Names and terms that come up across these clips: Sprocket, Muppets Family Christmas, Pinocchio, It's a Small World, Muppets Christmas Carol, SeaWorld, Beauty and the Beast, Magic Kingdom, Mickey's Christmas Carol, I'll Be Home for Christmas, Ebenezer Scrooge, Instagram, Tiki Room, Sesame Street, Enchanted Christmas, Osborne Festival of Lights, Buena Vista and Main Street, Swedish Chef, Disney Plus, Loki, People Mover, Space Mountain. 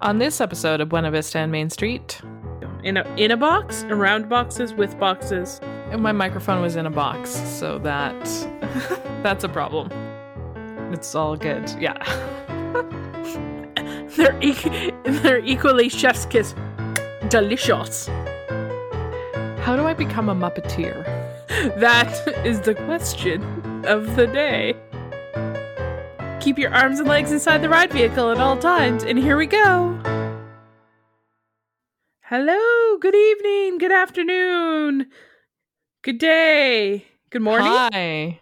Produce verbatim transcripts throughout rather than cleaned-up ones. On this episode of Buena Vista and Main Street. In a, in a box, around boxes, with boxes. And my microphone was in a box, so that that's a problem. It's all good. Yeah. they're, e- they're equally chef's kiss delicious. How do I become a Muppeteer? That is the question of the day. Keep your arms and legs inside the ride vehicle at all times, and here we go. Hello, good evening, good afternoon, good day, good morning. Hi.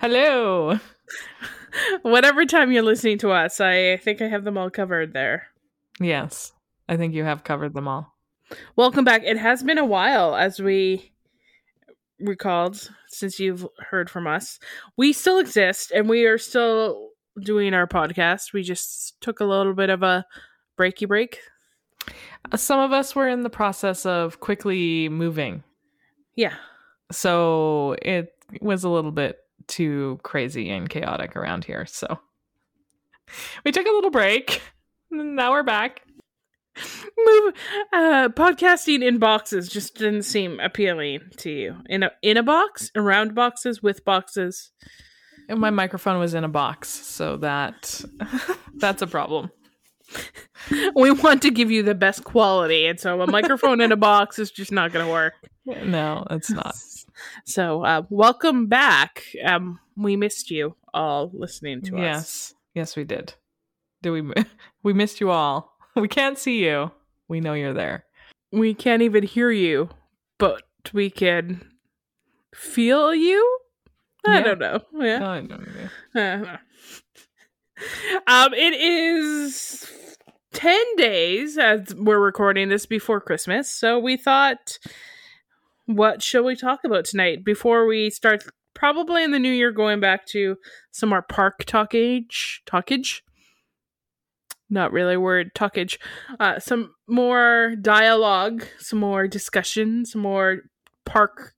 Hello. Whatever time you're listening to us, I think I have them all covered there. Yes, I think you have covered them all. Welcome back. It has been a while, as we recalled, since you've heard from us. We still exist, and we are still doing our podcast. We just took a little bit of a breaky break. Some of us were in the process of quickly moving. Yeah. So it was a little bit too crazy and chaotic around here. So we took a little break. Now we're back. Move, uh, podcasting in boxes just didn't seem appealing to you. In a in a box, around boxes, with boxes. And my microphone was in a box, so that that's a problem. We want to give you the best quality, and so a microphone in a box is just not going to work. No, it's not. So, uh, welcome back. Um, we missed you all listening to yes. us. Yes, we did. Did we? We missed you all. We can't see you. We know you're there. We can't even hear you, but we can feel you? I yeah. don't know. Yeah. No, I don't know. Uh, um, it is ten days as we're recording this before Christmas, so we thought, what shall we talk about tonight? Before we start, probably in the new year, going back to some more park talkage, talkage? Not really a word, talkage. Uh, some more dialogue, some more discussion, some more park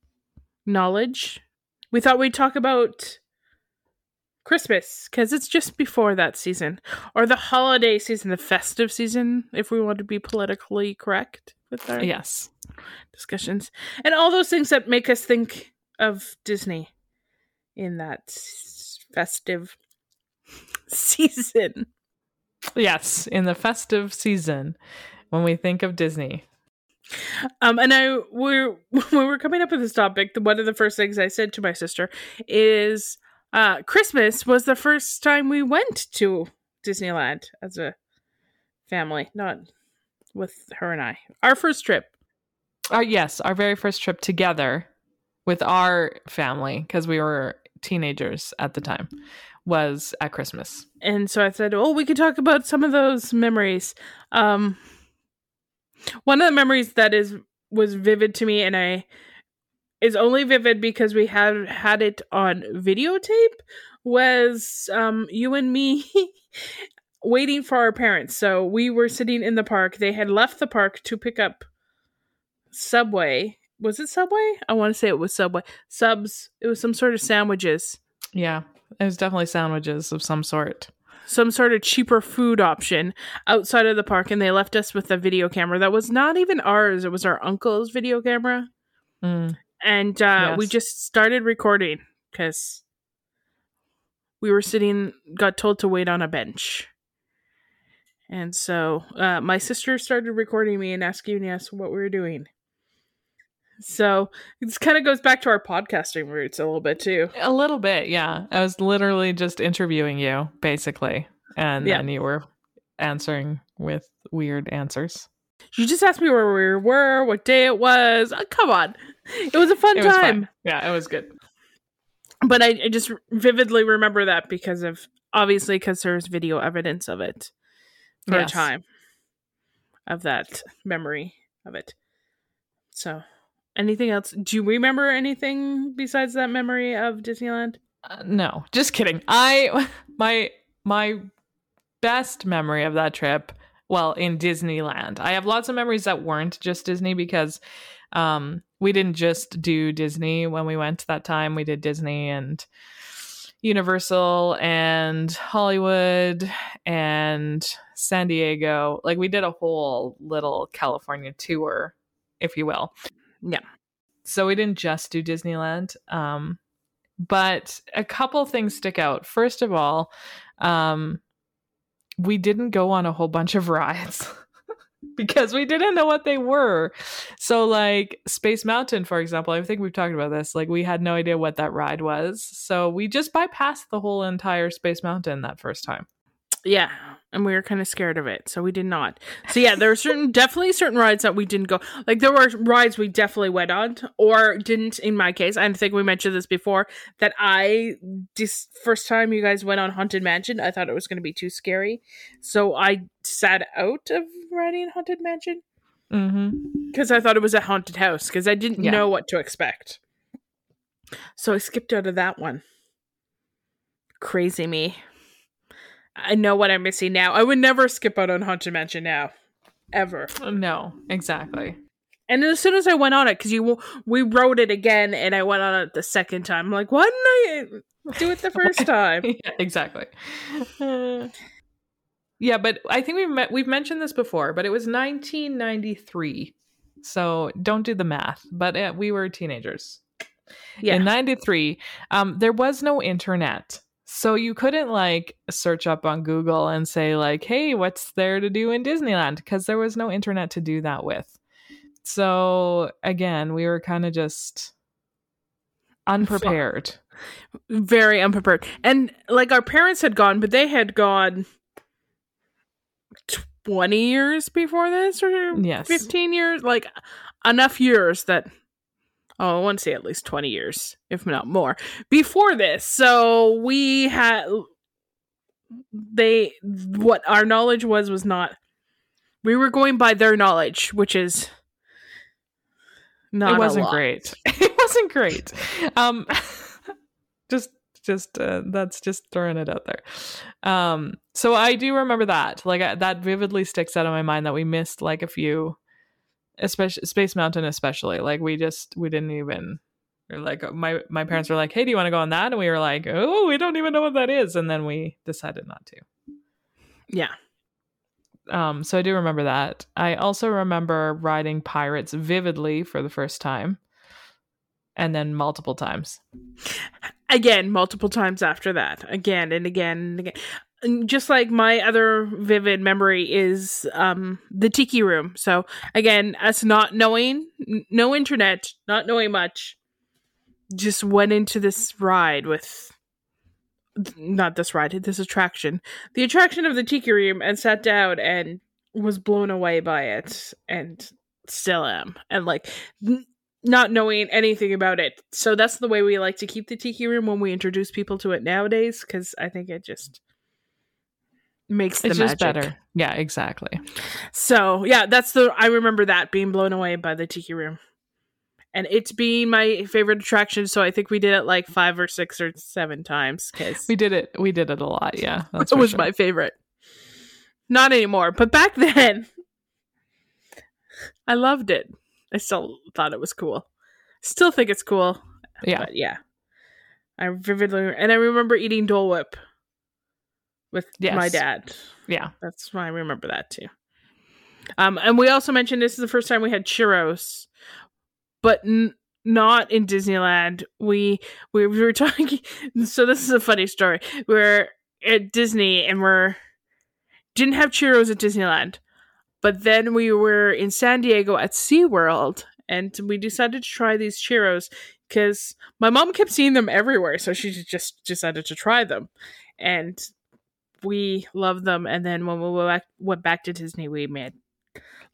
knowledge. We thought we'd talk about Christmas, because it's just before that season. Or the holiday season, the festive season, if we want to be politically correct with our yes. discussions. And all those things that make us think of Disney in that festive season. Yes, in the festive season, when we think of Disney. Um, and I, we're, when we were coming up with this topic, one of the first things I said to my sister is uh, Christmas was the first time we went to Disneyland as a family, not with her and I. Our first trip. Uh, yes, our very first trip together with our family, because we were teenagers at the time, was at Christmas. And so I said, oh, we could talk about some of those memories. Um, one of the memories that is was vivid to me, and I is only vivid because we had had it on videotape, was um, you and me waiting for our parents. So we were sitting in the park. They had left the park to pick up Subway. Was it Subway? I want to say it was Subway. Subs. It was some sort of sandwiches. Yeah. It was definitely sandwiches of some sort. Some sort of cheaper food option outside of the park, and they left us with a video camera that was not even ours. It was our uncle's video camera. Mm. And uh, yes. we just started recording because we were sitting, got told to wait on a bench. And so uh, my sister started recording me and asking us what we were doing. So this kind of goes back to our podcasting roots a little bit too. A little bit, yeah. I was literally just interviewing you, basically. And yeah. then you were answering with weird answers. You just asked me where we were, what day it was. Oh, come on. It was a fun it time. Was fun. Yeah, it was good. But I, I just vividly remember that because of, obviously, because there's video evidence of it. For yes. a time. Of that memory of it. So... Anything else? Do you remember anything besides that memory of Disneyland? Uh, no, just kidding. I my my best memory of that trip, well, in Disneyland. I have lots of memories that weren't just Disney because um, we didn't just do Disney when we went that time. We did Disney and Universal and Hollywood and San Diego. Like, we did a whole little California tour, if you will. Yeah. So we didn't just do Disneyland. Um, but a couple things stick out. First of all, um, we didn't go on a whole bunch of rides because we didn't know what they were. So like Space Mountain, for example, I think we've talked about this. Like, we had no idea what that ride was. So we just bypassed the whole entire Space Mountain that first time. Yeah. And we were kind of scared of it. So we did not. So yeah, there were certain, definitely certain rides that we didn't go. Like, there were rides we definitely went on or didn't in my case. I think we mentioned this before that I, this first time you guys went on Haunted Mansion, I thought it was going to be too scary. So I sat out of riding Haunted Mansion because mm-hmm. I thought it was a haunted house because I didn't yeah. know what to expect. So I skipped out of that one. Crazy me. I know what I'm missing now. I would never skip out on Haunted Mansion now, ever. No, exactly. And as soon as I went on it, because you we wrote it again, and I went on it the second time. I'm like, why didn't I do it the first time? Yeah, exactly. Uh, yeah, but I think we've met, we've mentioned this before, but it was nineteen ninety-three, so don't do the math. But uh, we were teenagers. Yeah, in ninety-three, um, there was no internet. So you couldn't like search up on Google and say like, hey, what's there to do in Disneyland? Because there was no internet to do that with. So again, we were kind of just unprepared. Very unprepared. And like our parents had gone, but they had gone twenty years before this or yes. fifteen years, like enough years that... Oh, I want to say at least twenty years, if not more, before this. So we had, they, what our knowledge was, was not, we were going by their knowledge, which is not It wasn't a lot. great. It wasn't great. Um, just, just, uh, that's just throwing it out there. Um, so I do remember that. Like, I, that vividly sticks out in my mind that we missed like a few, especially Space Mountain, especially like we just we didn't even we like my my parents were like, hey, do you want to go on that? And we were like, oh, we don't even know what that is. And then we decided not to. Yeah. Um so I do remember that. I also remember riding Pirates vividly for the first time, and then multiple times again multiple times after that, again and again and again. Just like my other vivid memory is um, the Tiki Room. So again, us not knowing, n- no internet, not knowing much, just went into this ride with, not this ride, this attraction, the attraction of the Tiki Room, and sat down and was blown away by it, and still am. And like n- not knowing anything about it. So that's the way we like to keep the Tiki Room when we introduce people to it nowadays, because I think it just... makes the it's magic. Just better. Yeah, exactly. So yeah, that's the I remember that being blown away by the Tiki Room, and it's being my favorite attraction. So I think we did it like five or six or seven times because we did it we did it a lot. Yeah, that's it was sure. my favorite. Not anymore, but back then I loved it. I still thought it was cool, still think it's cool. Yeah, but yeah, I vividly and I remember eating Dole Whip with yes. my dad. Yeah. That's why I remember that too. Um, and we also mentioned this is the first time we had churros, but n- not in Disneyland. We, we we were talking... So this is a funny story. We're at Disney and we're... Didn't have churros at Disneyland. But then we were in San Diego at SeaWorld, and we decided to try these churros because my mom kept seeing them everywhere. So she just decided to try them. And... we loved them, and then when we went back to Disney, we made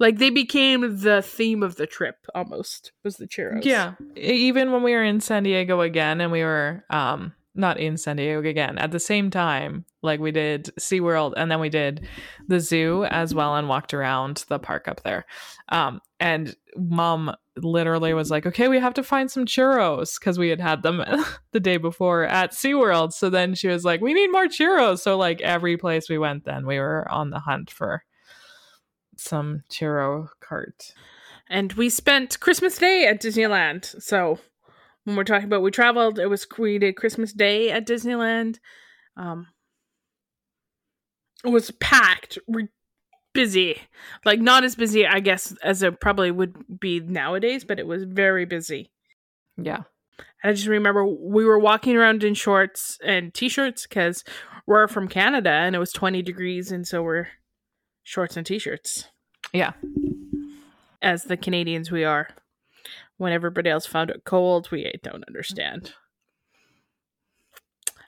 like they became the theme of the trip. Almost was the churros. Yeah, even when we were in San Diego again, and we were um not in San Diego again at the same time. Like we did SeaWorld, and then we did the zoo as well, and walked around the park up there. Um, and Mom literally was like, okay, we have to find some churros, because we had had them the day before at SeaWorld. So then she was like, we need more churros. So like every place we went then, we were on the hunt for some churro cart. And we spent Christmas Day at Disneyland. So when we're talking about we traveled, it was we did Christmas Day at Disneyland. Um, it was packed, re- busy, like not as busy, I guess, as it probably would be nowadays, but it was very busy. Yeah. And I just remember we were walking around in shorts and t-shirts because we're from Canada and it was twenty degrees. And so we're shorts and t-shirts. Yeah. As the Canadians we are. When everybody else found it cold, we don't understand.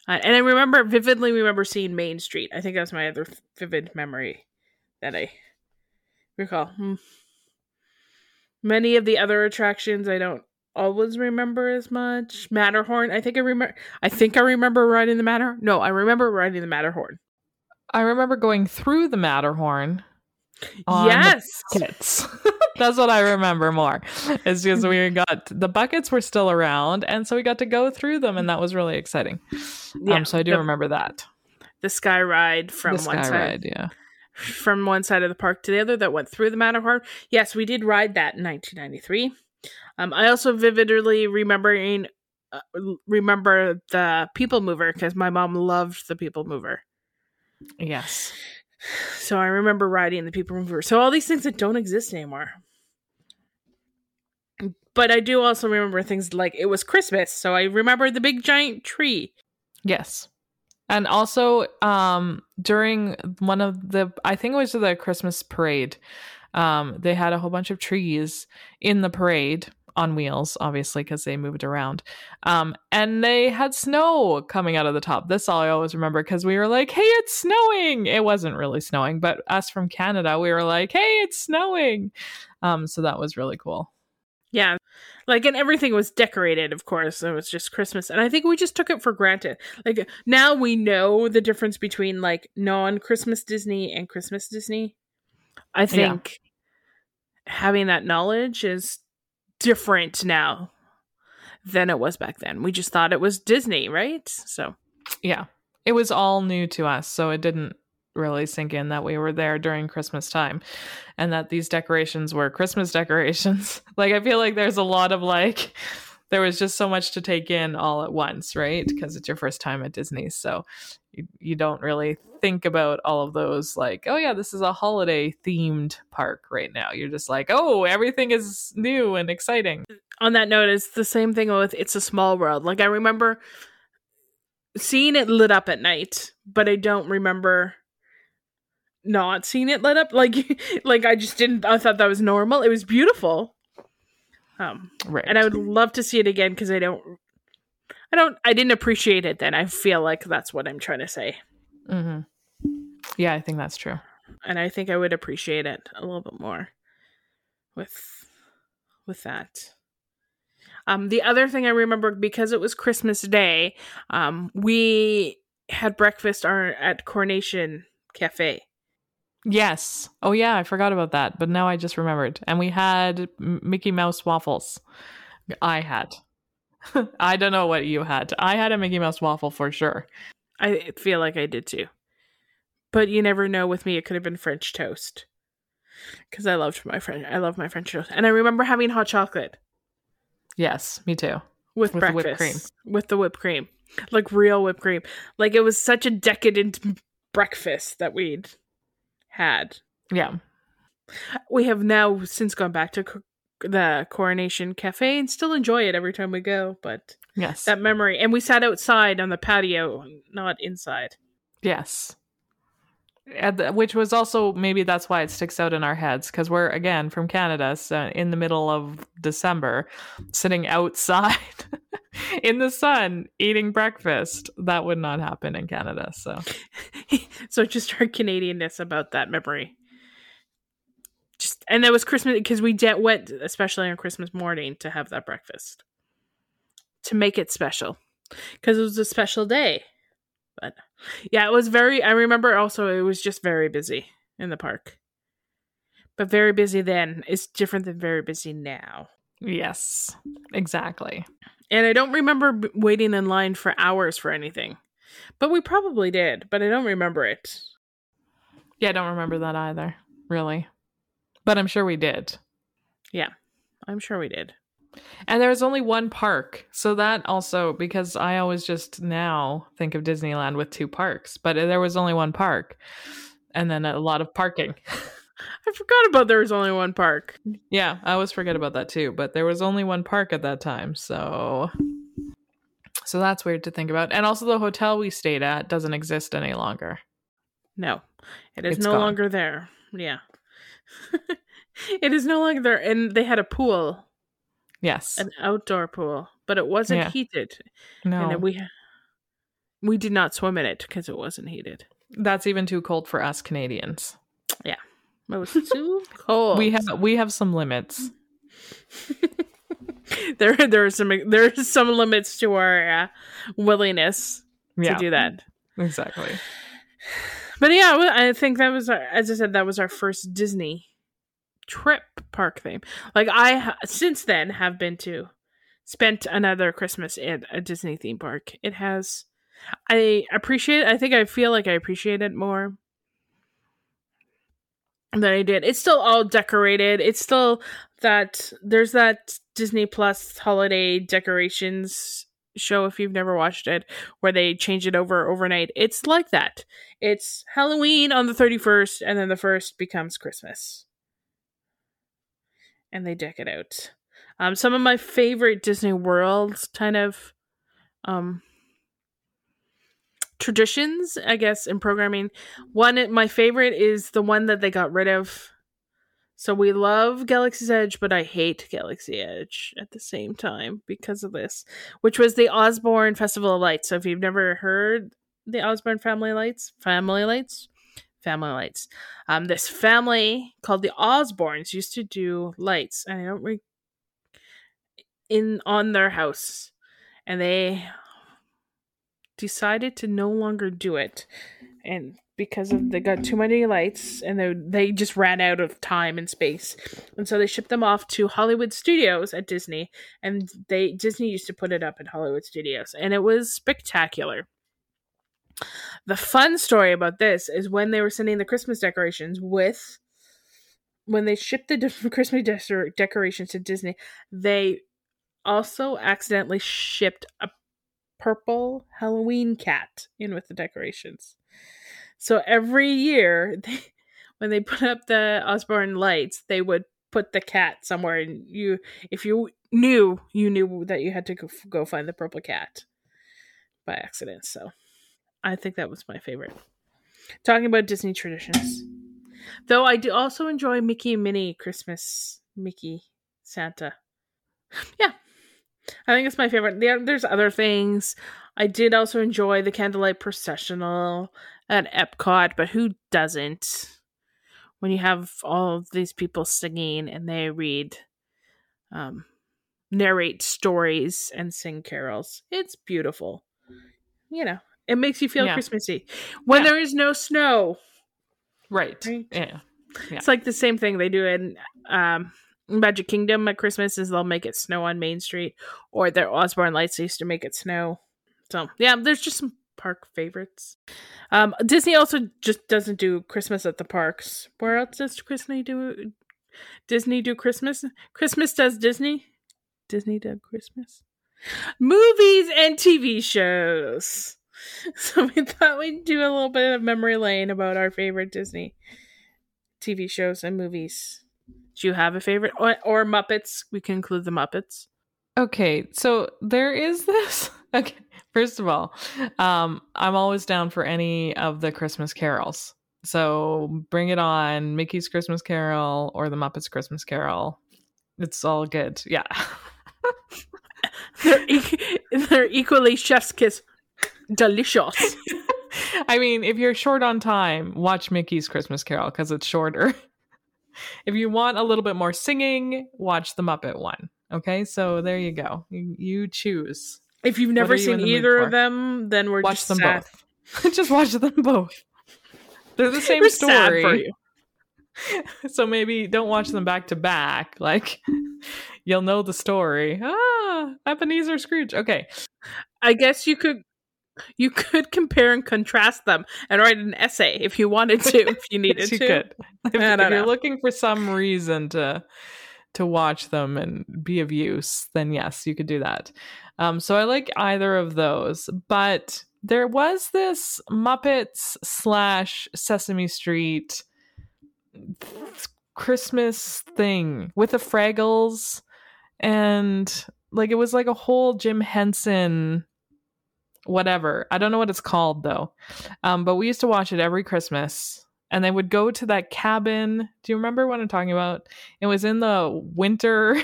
Uh, and I remember vividly remember seeing Main Street. I think that's my other vivid memory that I recall. Hmm. Many of the other attractions I don't always remember as much. Matterhorn. I think I remember. I think I remember riding the Matterhorn. No, I remember riding the Matterhorn. I remember going through the Matterhorn. On yes, the buckets. That's what I remember more. It's because we got the buckets were still around, and so we got to go through them, and that was really exciting. Yeah, um, so I do the, remember that the sky ride from the sky one side, ride, yeah, from one side of the park to the other that went through the Matterhorn. Yes, we did ride that in nineteen ninety-three. Um, I also vividly remembering uh, remember the People Mover because my mom loved the People Mover. Yes. So I remember riding the People Mover. So all these things that don't exist anymore. But I do also remember things like it was Christmas. So I remember the big giant tree. Yes. And also um, during one of the, I think it was the Christmas parade. Um, they had a whole bunch of trees in the parade on wheels, obviously, because they moved around. Um, and they had snow coming out of the top. This all I always remember because we were like, hey, it's snowing. It wasn't really snowing, but us from Canada, we were like, hey, it's snowing. Um, so that was really cool. Yeah. Like, and everything was decorated, of course. It was just Christmas. And I think we just took it for granted. Like, now we know the difference between, like, non-Christmas Disney and Christmas Disney. I think yeah. having that knowledge is different now than it was back then. We just thought it was Disney, right? So, yeah, it was all new to us. So it didn't really sink in that we were there during Christmas time and that these decorations were Christmas decorations. Like, I feel like there's a lot of like, there was just so much to take in all at once, right? Because it's your first time at Disney. So you, you don't really think about all of those like, oh yeah, this is a holiday themed park right now. You're just like, oh, everything is new and exciting. On that note, it's the same thing with It's a Small World. Like, I remember seeing it lit up at night, but I don't remember not seeing it lit up. Like, like I just didn't, I thought that was normal. It was beautiful. Um, right. And I would love to see it again because I don't, I don't, I didn't appreciate it then. I feel like that's what I'm trying to say. Mm-hmm. Yeah, I think that's true. And I think I would appreciate it a little bit more with, with that. Um, the other thing I remember, because it was Christmas Day, um, we had breakfast our, at Coronation Cafe. Yes. Oh, yeah. I forgot about that. But now I just remembered. And we had Mickey Mouse waffles. I had. I don't know what you had. I had a Mickey Mouse waffle for sure. I feel like I did too. But you never know with me. It could have been French toast. Because I loved my French. I love my French toast. And I remember having hot chocolate. Yes, me too. With, with breakfast. The whipped cream. With the whipped cream. Like real whipped cream. Like it was such a decadent breakfast that we'd had. Yeah. We have now since gone back to co- the Coronation Cafe and still enjoy it every time we go, but yes, that memory. And we sat outside on the patio, not inside. Yes. At the, which was also, maybe that's why it sticks out in our heads, because we're, again, from Canada, so in the middle of December, sitting outside in the sun, eating breakfast. That would not happen in Canada, so. So just our Canadianness about that memory. Just and that was Christmas, because we de- went, especially on Christmas morning, to have that breakfast. To make it special. Because it was a special day. But yeah, it was very, I remember also it was just very busy in the park. But very busy then is different than very busy now. Yes, exactly. And I don't remember waiting in line for hours for anything. But we probably did, but I don't remember it. Yeah, I don't remember that either, really. But I'm sure we did. Yeah, I'm sure we did. And there's only one park. So that also, because I always just now think of Disneyland with two parks, but there was only one park and then a lot of parking. I forgot about there was only one park. Yeah, I always forget about that too, but there was only one park at that time. So so that's weird to think about. And also the hotel we stayed at doesn't exist any longer. No, it is it's no gone. longer there. Yeah. It is no longer there. And they had a pool. Yes. An outdoor pool, but it wasn't yeah. heated. No. And we we did not swim in it because it wasn't heated. That's even too cold for us Canadians. Yeah. It was too cold. We have we have some limits. there there are some there are some limits to our uh, willingness yeah, to do that. Exactly. But yeah, I think that was our, as I said, that was our first Disney trip park theme. Like I since then have been to spent another Christmas at a Disney theme park. It has I appreciate I think I feel like I appreciate it more than I did. It's still all decorated. It's still that there's that Disney Plus holiday decorations show if you've never watched it where they change it over overnight. It's like that. It's Halloween on the thirty-first and then the first becomes Christmas. And they deck it out. Um, some of my favorite Disney World kind of um traditions, I guess, in programming. One, my favorite is the one that they got rid of. So we love Galaxy's Edge, but I hate Galaxy Edge at the same time because of this, which was the Osborne Festival of Lights. So if you've never heard the Osborne Family Lights, Family Lights, Family Lights, um, this family called the Osbornes used to do lights, and I don't re- in on their house, and they decided to no longer do it, and because of they got too many lights and they they just ran out of time and space, and so they shipped them off to Hollywood Studios at Disney, and they Disney used to put it up at Hollywood Studios, and it was spectacular. The fun story about this is when they were sending the Christmas decorations with when they shipped the Christmas de- decorations to Disney, they also accidentally shipped a purple Halloween cat in with the decorations. So every year they, when they put up the Osborne lights, they would put the cat somewhere, and you if you knew you knew that you had to go, go find the purple cat by accident. So I think that was my favorite. Talking about Disney traditions, though, I do also enjoy Mickey and Minnie Christmas, Mickey Santa. Yeah, I think it's my favorite. There's other things. I did also enjoy the Candlelight Processional at Epcot, but who doesn't? When you have all of these people singing and they read, um, narrate stories and sing carols, it's beautiful. You know, it makes you feel yeah. Christmassy. When yeah. there is no snow. Right. right? Yeah. yeah. It's like the same thing they do in... Um, Magic Kingdom at Christmas is they'll make it snow on Main Street, or their Osborne lights used to make it snow. So yeah, there's just some park favorites. Um, Disney also just doesn't do Christmas at the parks. Where else does Disney do Disney do Christmas? Christmas does Disney. Disney does Christmas. Movies and T V shows. So we thought we'd do a little bit of memory lane about our favorite Disney T V shows and movies. Do you have a favorite? Or, or Muppets? We can include the Muppets. Okay, so there is this. Okay, first of all, um, I'm always down for any of the Christmas carols. So bring it on, Mickey's Christmas Carol or the Muppets Christmas Carol. It's all good. Yeah. they're, e- they're equally chef's kiss delicious. I mean, if you're short on time, watch Mickey's Christmas Carol because it's shorter. If you want a little bit more singing, watch the Muppet one. Okay, so there you go. You, you choose. If you've never seen either of them, then we're watch just them sad. both. Just watch them both. They're the same we're story. Sad for you. So maybe don't watch them back to back. Like you'll know the story. Ah, Ebenezer Scrooge. Okay, I guess you could you could compare and contrast them and write an essay if you wanted to, if you needed yes, you to. Could. If, if you're know. looking for some reason to to watch them and be of use, then yes, you could do that. Um, so I like either of those, but there was this Muppets slash Sesame Street Christmas thing with the Fraggles, and like it was like a whole Jim Henson whatever. I don't know what it's called though. Um, but we used to watch it every Christmas, and they would go to that cabin. Do you remember what I'm talking about? It was in the winter.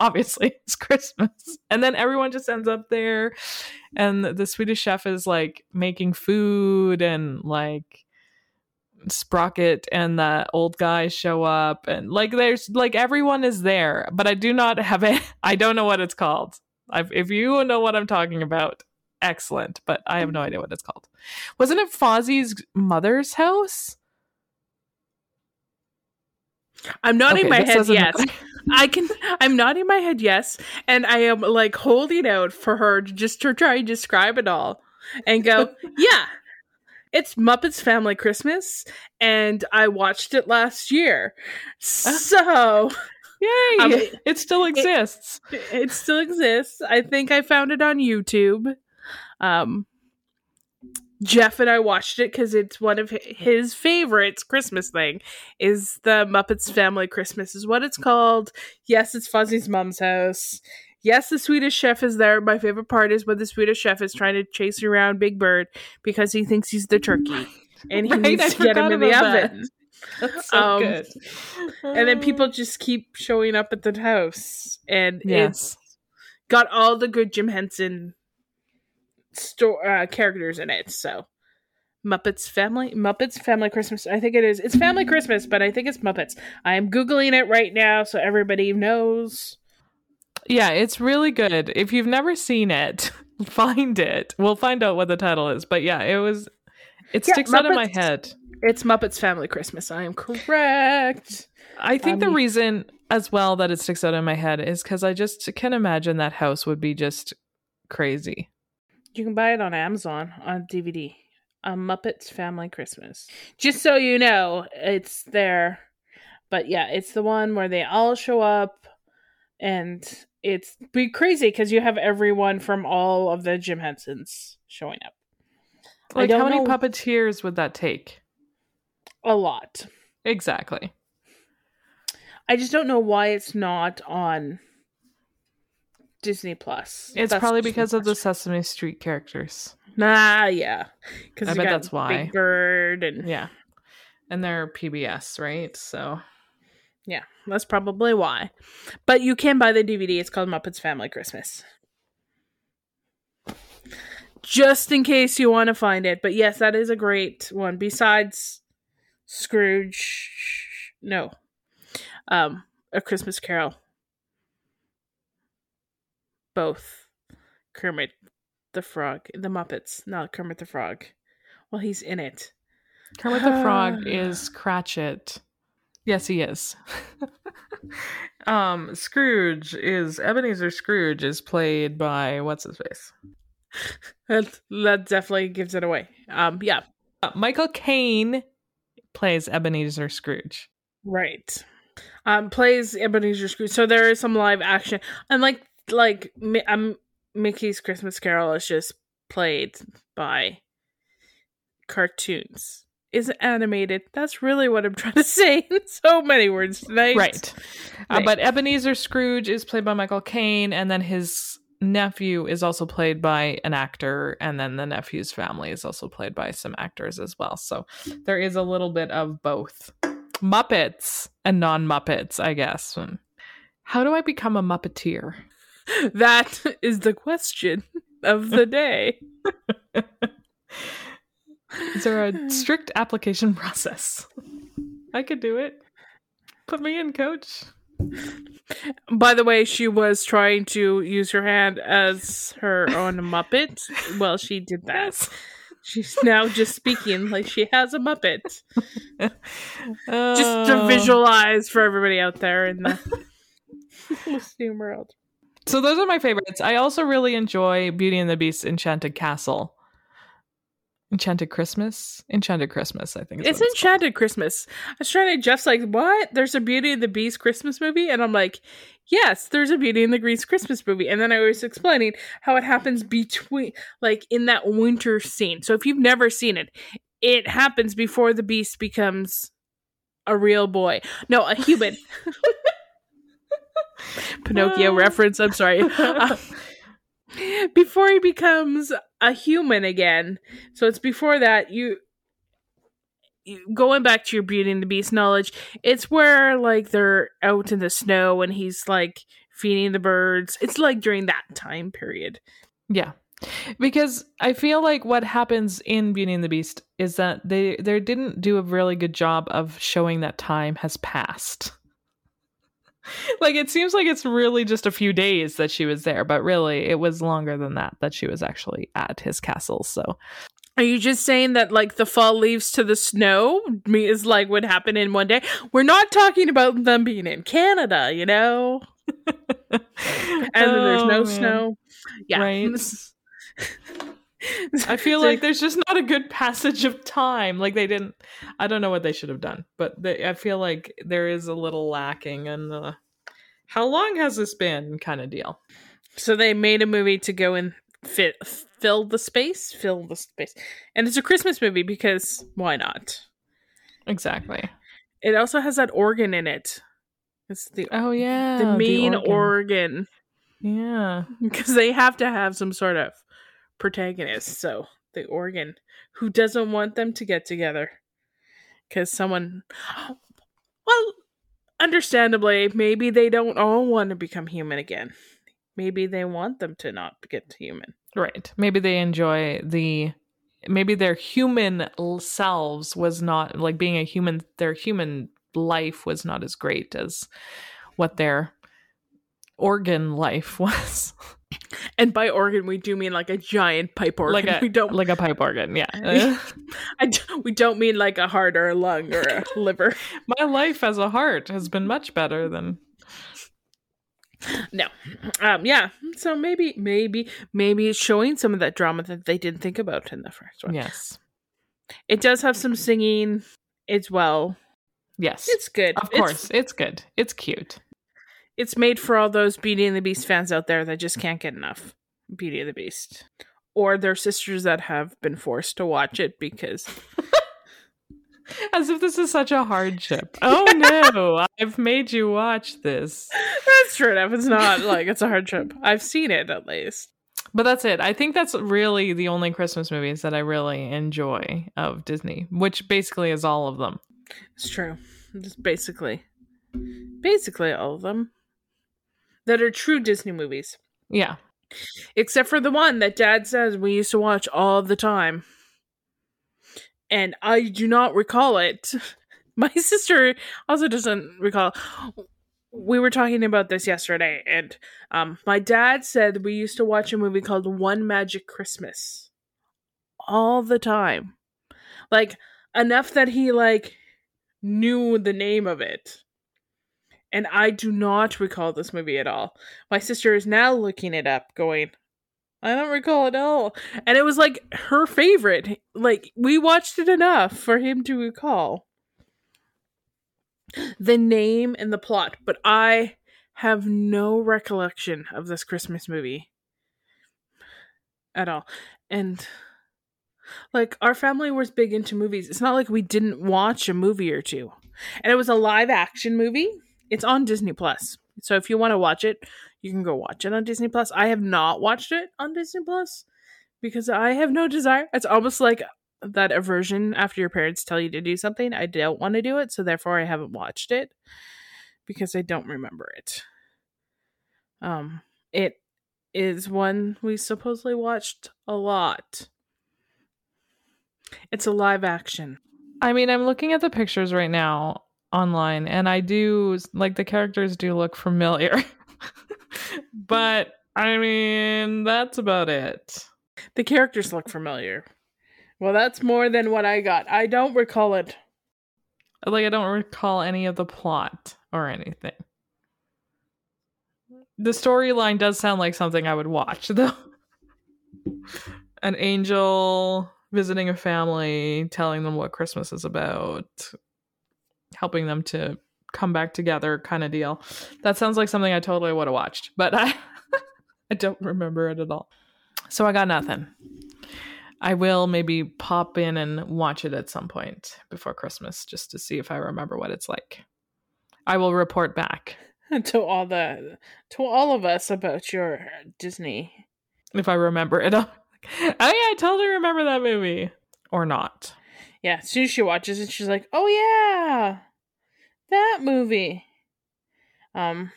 Obviously it's Christmas. And then everyone just ends up there, and the Swedish Chef is like making food, and like Sprocket and the old guy show up, and like there's like everyone is there, but I do not have it. I don't know what it's called. I've, if you know what I'm talking about, excellent, but I have no idea what it's called. Wasn't it Fozzie's mother's house? I'm nodding okay, my head yes. I can I'm nodding my head yes, and I am like holding out for her just to try and describe it all and go, yeah. It's Muppets Family Christmas, and I watched it last year. So, yay! Um, it still exists. It, it still exists. I think I found it on YouTube. Um, Jeff and I watched it because it's one of his favorites. Christmas thing is the Muppets Family Christmas is what it's called. Yes, it's Fozzie's mom's house. Yes, the Swedish Chef is there. My favorite part is when the Swedish Chef is trying to chase around Big Bird because he thinks he's the turkey, and he right, needs I to get him in the that. oven. That's so um, good. And then people just keep showing up at the house, and yes. it's got all the good Jim Henson sto- uh, characters in it. So Muppets Family, Muppets Family Christmas. I think it is. It's Family Christmas, but I think it's Muppets. I am Googling it right now so everybody knows. Yeah, it's really good. If you've never seen it, find it. We'll find out what the title is. But yeah, it was. It yeah, sticks Muppets, out of my head. It's Muppets Family Christmas. I am correct. I think um, the reason as well that it sticks out in my head is because I just can imagine that house would be just crazy. You can buy it on Amazon on D V D. A Muppets Family Christmas. Just so you know, it's there. But yeah, it's the one where they all show up, and it's be crazy because you have everyone from all of the Jim Hensons showing up. Like, how many know... puppeteers would that take? A lot. Exactly. I just don't know why it's not on Disney Plus. It's that's probably because Disney of Plus. The Sesame Street characters. Nah, yeah. Because I bet got that's why. Big Bird and yeah, and they're P B S, right? So. Yeah, that's probably why. But you can buy the D V D. It's called Muppets Family Christmas. Just in case you want to find it. But yes, that is a great one. Besides Scrooge... No. Um, A Christmas Carol. Both. Kermit the Frog. The Muppets. Not Kermit the Frog. Well, he's in it. Kermit the Frog is Cratchit. Yes, he is. um, Scrooge is Ebenezer Scrooge is played by what's his face? That, that definitely gives it away. Um, yeah, uh, Michael Caine plays Ebenezer Scrooge. Right. Um, plays Ebenezer Scrooge. So there is some live action, and like like um, Mickey's Christmas Carol is just played by cartoons. Is animated. That's really what I'm trying to say. So many words tonight. Right. Uh, but Ebenezer Scrooge is played by Michael Caine, and then his nephew is also played by an actor, and then the nephew's family is also played by some actors as well. So there is a little bit of both. Muppets and non-Muppets, I guess. How do I become a Muppeteer? That is the question of the day. Is there a strict application process? I could do it. Put me in, coach. By the way, she was trying to use her hand as her own Muppet. Well, she did that. Yes. She's now just speaking like she has a Muppet. Oh. Just to visualize for everybody out there in the listening world. So those are my favorites. I also really enjoy Beauty and the Beast Enchanted Castle. Enchanted Christmas? Enchanted Christmas, I think. It's, it's Enchanted called. Christmas. I was trying to, Jeff's like, what? There's a Beauty and the Beast Christmas movie? And I'm like, yes, there's a Beauty and the Beast Christmas movie. And then I was explaining how it happens between, like, in that winter scene. So if you've never seen it, it happens before the Beast becomes a real boy. No, a human. Pinocchio reference, I'm sorry. Um, before he becomes a human again. So it's before that. You, you going back to your Beauty and the Beast knowledge, it's where like they're out in the snow and he's like feeding the birds. It's like during that time period. Yeah. Because I feel like what happens in Beauty and the Beast is that they, they didn't do a really good job of showing that time has passed. Like, it seems like it's really just a few days that she was there, but really it was longer than that that she was actually at his castle. So are you just saying that like the fall leaves to the snow is like what happened in one day? We're not talking about them being in Canada, you know? And oh, then there's no man. snow. Yeah. Right. I feel like there's just not a good passage of time. Like, they didn't, I don't know what they should have done, but they, I feel like there is a little lacking in the how long has this been kind of deal. So they made a movie to go and fit fill the space fill the space and it's a Christmas movie because why not? Exactly. It also has that organ in it. It's the oh yeah the main the organ. organ yeah because they have to have some sort of protagonist, so the organ, who doesn't want them to get together because someone, well, understandably, maybe they don't all want to become human again. Maybe they want them to not get human. Right. Maybe they enjoy the, maybe their human selves was not, like being a human, their human life was not as great as what their organ life was. And by organ, we do mean like a giant pipe organ. Like a, we don't like a pipe organ, yeah. I d- we don't mean like a heart or a lung or a liver. My life as a heart has been much better than. No, um, yeah. So maybe, maybe, maybe it's showing some of that drama that they didn't think about in the first one. Yes, it does have some singing as well. Yes, it's good. Of course, it's, it's good. It's cute. It's made for all those Beauty and the Beast fans out there that just can't get enough Beauty and the Beast. Or their sisters that have been forced to watch it because... As if this is such a hardship. Oh no, I've made you watch this. That's true enough. It's not like it's a hardship. I've seen it at least. But that's it. I think that's really the only Christmas movies that I really enjoy of Disney, which basically is all of them. It's true. Just basically. Basically all of them. That are true Disney movies. Yeah. Except for the one that Dad says we used to watch all the time. And I do not recall it. My sister also doesn't recall. We were talking about this yesterday. And um, my dad said we used to watch a movie called One Magic Christmas. All the time. Like, enough that he, like, knew the name of it. And I do not recall this movie at all. My sister is now looking it up going, I don't recall it at all. And it was like her favorite. Like, we watched it enough for him to recall the name and the plot. But I have no recollection of this Christmas movie at all. And like, our family was big into movies. It's not like we didn't watch a movie or two. And it was a live action movie. It's on Disney Plus. So if you want to watch it, you can go watch it on Disney Plus. I have not watched it on Disney Plus because I have no desire. It's almost like that aversion after your parents tell you to do something. I don't want to do it, so therefore I haven't watched it because I don't remember it. Um, it is one we supposedly watched a lot. It's a live action. I mean, I'm looking at the pictures right now online, and I do, like, the characters do look familiar. But I mean, that's about it. The characters look familiar. Well, that's more than what I got. I don't recall it. Like, I don't recall any of the plot or anything. The storyline does sound like something I would watch, though. An angel visiting a family, telling them what Christmas is about, helping them to come back together kind of deal. That sounds like something I totally would have watched, but I, I don't remember it at all. So I got nothing. I will maybe pop in and watch it at some point before Christmas just to see if I remember what it's like. I will report back to all the to all of us about your Disney. If I remember it. I'll, oh yeah, I totally remember that movie. Or not. Yeah, as soon as she watches it, she's like, oh yeah, that movie. Um,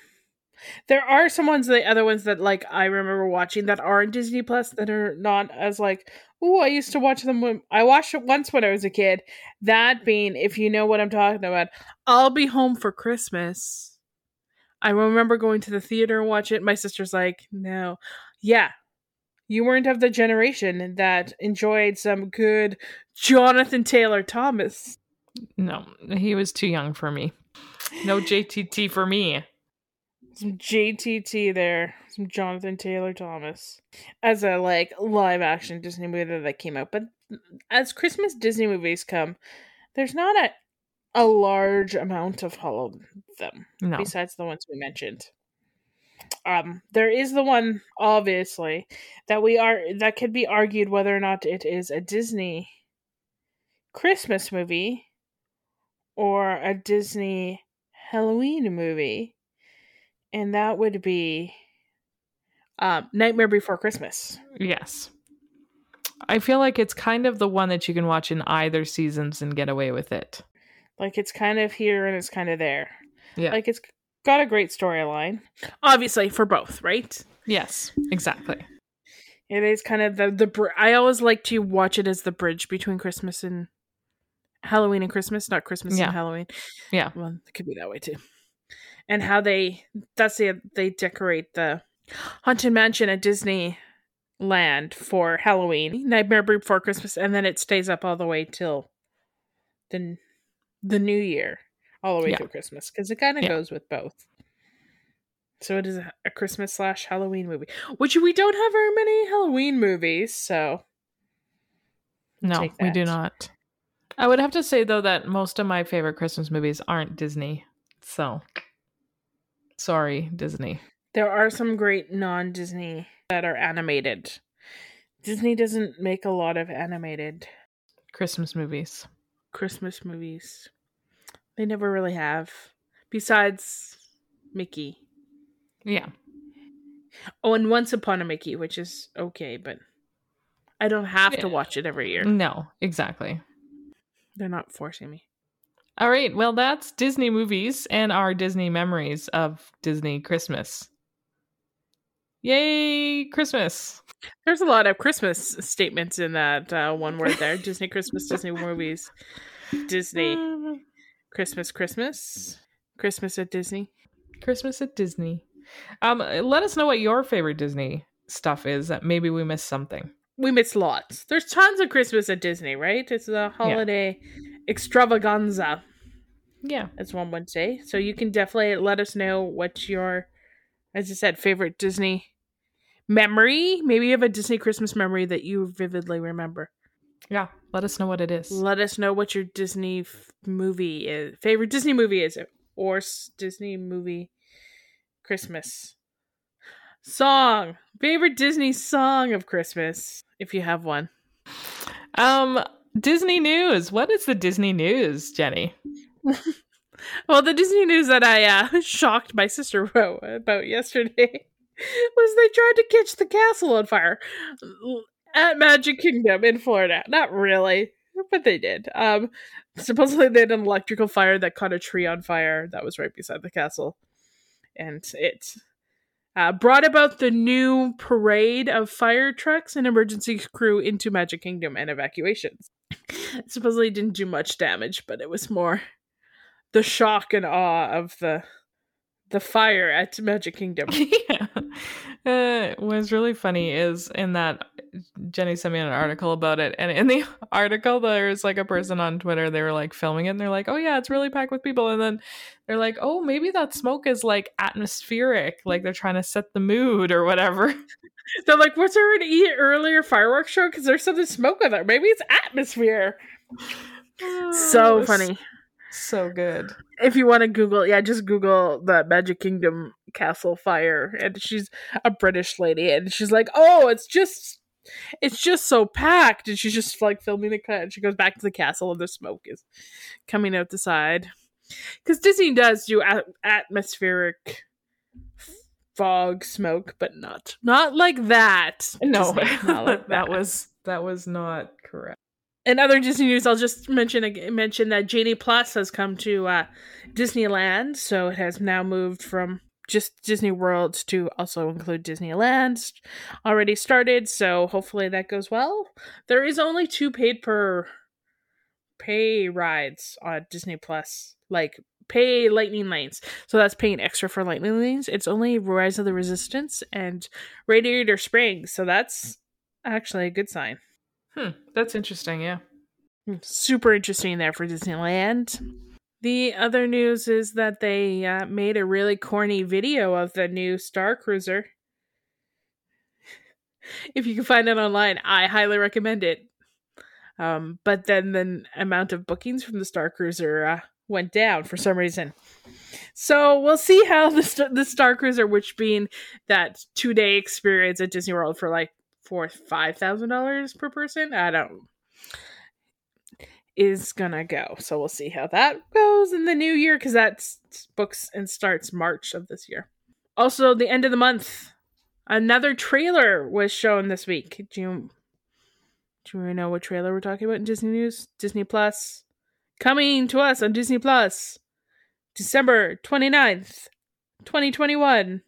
there are some ones, the other ones that like I remember watching that are on Disney Plus that are not as like, ooh, I used to watch them when I watched it once when I was a kid. That being, if you know what I'm talking about, I'll Be Home for Christmas. I remember going to the theater and watch it. My sister's like, no. Yeah. You weren't of the generation that enjoyed some good Jonathan Taylor Thomas. No, he was too young for me. No J T T for me. Some J T T there. Some Jonathan Taylor Thomas. As a, like, live-action Disney movie that came out. But as Christmas Disney movies come, there's not a, a large amount of all of them. No. Besides the ones we mentioned. Um, there is the one, obviously, that we are that could be argued whether or not it is a Disney Christmas movie or a Disney Halloween movie, and that would be um, Nightmare Before Christmas. Yes, I feel like it's kind of the one that you can watch in either seasons and get away with it. Like it's kind of here and it's kind of there. Yeah, like it's. Got a great storyline. Obviously, for both, right? Yes, exactly. It is kind of the... the. Br- I always like to watch it as the bridge between Christmas and... Halloween and Christmas, not Christmas yeah. and Halloween. Yeah. Well, it could be that way, too. And how they... That's the... They decorate the Haunted Mansion at Disneyland for Halloween, Nightmare Before Christmas, and then it stays up all the way till the, the New Year. All the way yeah. through Christmas. Because it kind of yeah. goes with both. So it is a, a Christmas slash Halloween movie. Which we don't have very many Halloween movies, so. No, we do not. I would have to say, though, that most of my favorite Christmas movies aren't Disney. So. Sorry, Disney. There are some great non-Disney that are animated. Disney doesn't make a lot of animated. Christmas movies. Christmas movies. They never really have. Besides Mickey. Yeah. Oh, and Once Upon a Mickey, which is okay, but I don't have to watch it every year. No, exactly. They're not forcing me. All right. Well, that's Disney movies and our Disney memories of Disney Christmas. Yay, Christmas. There's a lot of Christmas statements in that uh, one word there. Disney Christmas, Disney movies, Disney... Christmas, Christmas. Christmas at Disney. Christmas at Disney. Um, let us know what your favorite Disney stuff is. Maybe we missed something. We missed lots. There's tons of Christmas at Disney, right? It's the holiday yeah. extravaganza. Yeah. That's one Wednesday. So you can definitely let us know what's your, as I said, favorite Disney memory. Maybe you have a Disney Christmas memory that you vividly remember. Yeah, let us know what it is. Let us know what your Disney f- movie is. Favorite Disney movie is, or s- Disney movie Christmas song. Favorite Disney song of Christmas, if you have one. Um, Disney news. What is the Disney news, Jenny? Well, the Disney news that I uh, shocked my sister about yesterday was they tried to catch the castle on fire. At Magic Kingdom in Florida. Not really, but they did. Um, supposedly they had an electrical fire that caught a tree on fire that was right beside the castle. And it uh, brought about the new parade of fire trucks and emergency crew into Magic Kingdom and evacuations. It supposedly didn't do much damage, but it was more the shock and awe of the the fire at Magic Kingdom. Yeah. Uh, what's really funny is in that... Jenny sent me an article about it, and in the article there's like a person on Twitter, they were like filming it and they're like, oh yeah, it's really packed with people, and then they're like, oh, maybe that smoke is like atmospheric, like they're trying to set the mood or whatever. They're like, was there an e- earlier fireworks show because there's something smoke on there, maybe it's atmosphere. Oh, so funny, so good. If you want to Google, yeah, just Google the Magic Kingdom castle fire, and she's a British lady, and she's like, oh, it's just it's just so packed, and she's just like filming the cut, and she goes back to the castle and the smoke is coming out the side, because Disney does do at- atmospheric fog smoke, but not not like that. No, not like that. that was that was not correct. In other Disney news, I'll just mention mention that Genie Plus has come to uh, Disneyland, so it has now moved from just Disney World to also include Disneyland. Already started, so hopefully that goes well. There is only two paid per pay rides on Disney Plus, like pay Lightning Lanes, so that's paying extra for Lightning Lanes. It's only Rise of the Resistance and Radiator Springs, so that's actually a good sign. Hmm, that's interesting, yeah. Super interesting there for Disneyland. The other news is that they uh, made a really corny video of the new Star Cruiser. If you can find it online, I highly recommend it. Um, but then the amount of bookings from the Star Cruiser uh, went down for some reason. So we'll see how the, st- the Star Cruiser, which being that two-day experience at Disney World for like for five thousand dollars per person, I don't, is gonna go. So we'll see how that goes in the new year, because that books and starts March of this year. Also, the end of the month, another trailer was shown this week. Do you, do you know what trailer we're talking about in Disney News? Disney Plus. Coming to us on Disney Plus, December twenty-ninth, twenty twenty-one.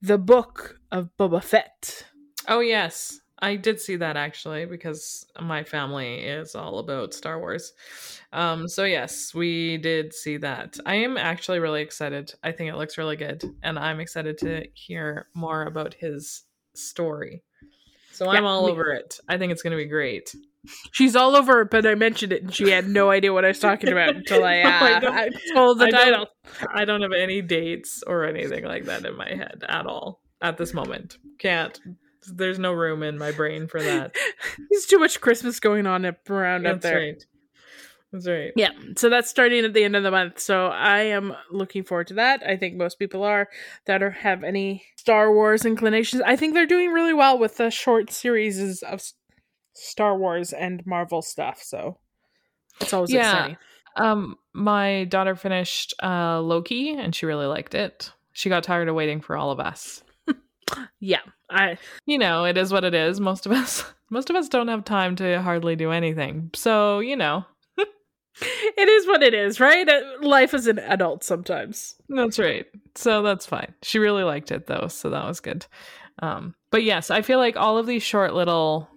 The Book of Boba Fett. Oh, yes. I did see that, actually, because my family is all about Star Wars. Um, so, yes, we did see that. I am actually really excited. I think it looks really good. And I'm excited to hear more about his story. So yeah, I'm all we- over it. I think it's going to be great. She's all over it, but I mentioned it, and she had no idea what I was talking about until I, uh, no, I, I told the I title. Don't, I don't have any dates or anything like that in my head at all at this moment. Can't. There's no room in my brain for that. There's too much Christmas going on up around that's up there. Right. That's right. Yeah. So that's starting at the end of the month. So I am looking forward to that. I think most people are that are have any Star Wars inclinations. I think they're doing really well with the short series of Star Wars and Marvel stuff. So it's always yeah. exciting. Um, my daughter finished uh, Loki, and she really liked it. She got tired of waiting for all of us. Yeah, I you know, it is what it is. Most of us most of us don't have time to hardly do anything. So, you know, it is what it is, right? Life as an adult sometimes. That's right. So that's fine. She really liked it though, so that was good. Um, but yes, I feel like all of these short little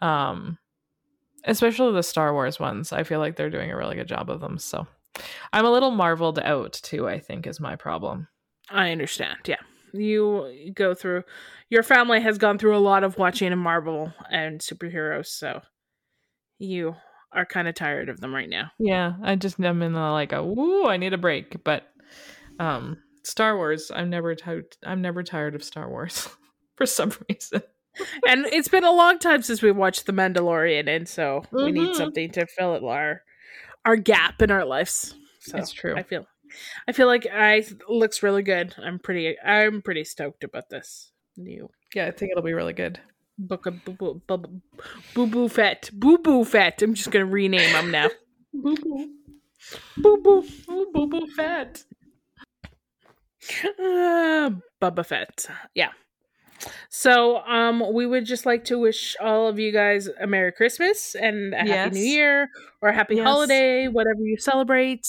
um especially the Star Wars ones, I feel like they're doing a really good job of them. So, I'm a little marveled out too, I think is my problem. I understand. Yeah. You go through, your family has gone through a lot of watching and Marvel and superheroes, so you are kind of tired of them right now. Yeah, I just am in the, like a woo, I need a break. But um, Star Wars, I'm never t- I'm never tired of Star Wars for some reason. And it's been a long time since we watched The Mandalorian, and so mm-hmm. we need something to fill it our our gap in our lives. So it's true. I feel. I feel like I looks really good. I'm pretty. I'm pretty stoked about this new. Yeah, I think it'll be really good. Book of Boo Boo Boo Boo Fett. Boo Boo Fett. I'm just gonna rename them now. Boo Boo Boo Boo Boo Boo Fett. Uh, Bubba Fett. Yeah. So, um, we would just like to wish all of you guys a Merry Christmas and a yes. Happy New Year or a Happy yes. Holiday, whatever you celebrate.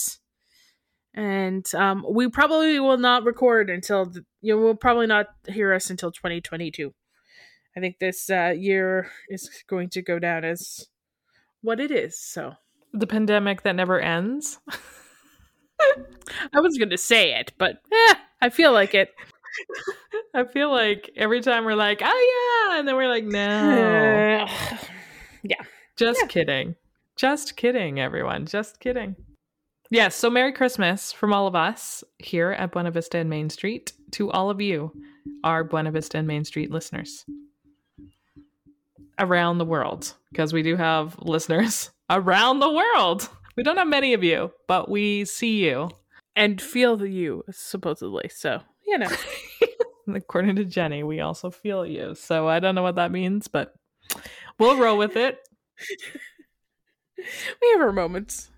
And um, we probably will not record until the, you will probably not hear us until twenty twenty-two. I think this uh, year is going to go down as what it is. So the pandemic that never ends. I was going to say it, but eh, I feel like it. I feel like every time we're like, oh yeah, and then we're like, no. Yeah. Just yeah. kidding. Just kidding, everyone. Just kidding. Yes, yeah, so Merry Christmas from all of us here at Buena Vista and Main Street to all of you, our Buena Vista and Main Street listeners around the world, because we do have listeners around the world. We don't have many of you, but we see you. And feel the you, supposedly. So, you know. According to Jenny, we also feel you. So I don't know what that means, but we'll roll with it. We have our moments.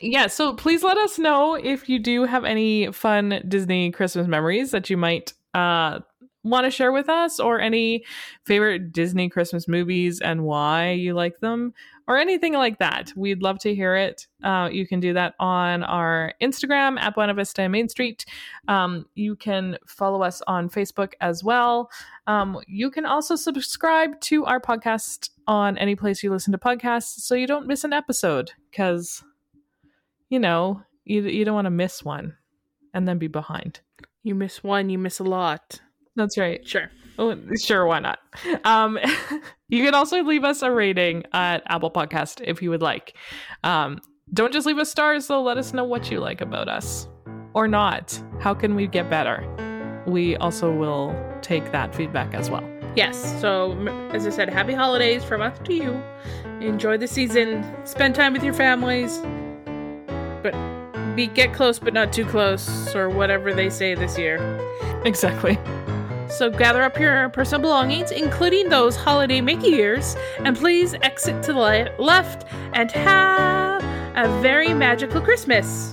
Yeah, so please let us know if you do have any fun Disney Christmas memories that you might uh, want to share with us, or any favorite Disney Christmas movies and why you like them, or anything like that. We'd love to hear it. Uh, you can do that on our Instagram at Buena Vista Main Street. Um, you can follow us on Facebook as well. Um, you can also subscribe to our podcast on any place you listen to podcasts so you don't miss an episode, because, you know, you, you don't want to miss one and then be behind. You miss one, you miss a lot. That's right. Sure. Oh, sure. Why not? Um, you can also leave us a rating at Apple Podcast if you would like. Um, don't just leave us stars, though. Let us know what you like about us or not. How can we get better? We also will take that feedback as well. Yes. So, as I said, happy holidays from us to you. Enjoy the season. Spend time with your families. But be get close, but not too close, or whatever they say this year. Exactly. So gather up your personal belongings, including those holiday Mickey ears, and please exit to the left and have a very magical Christmas.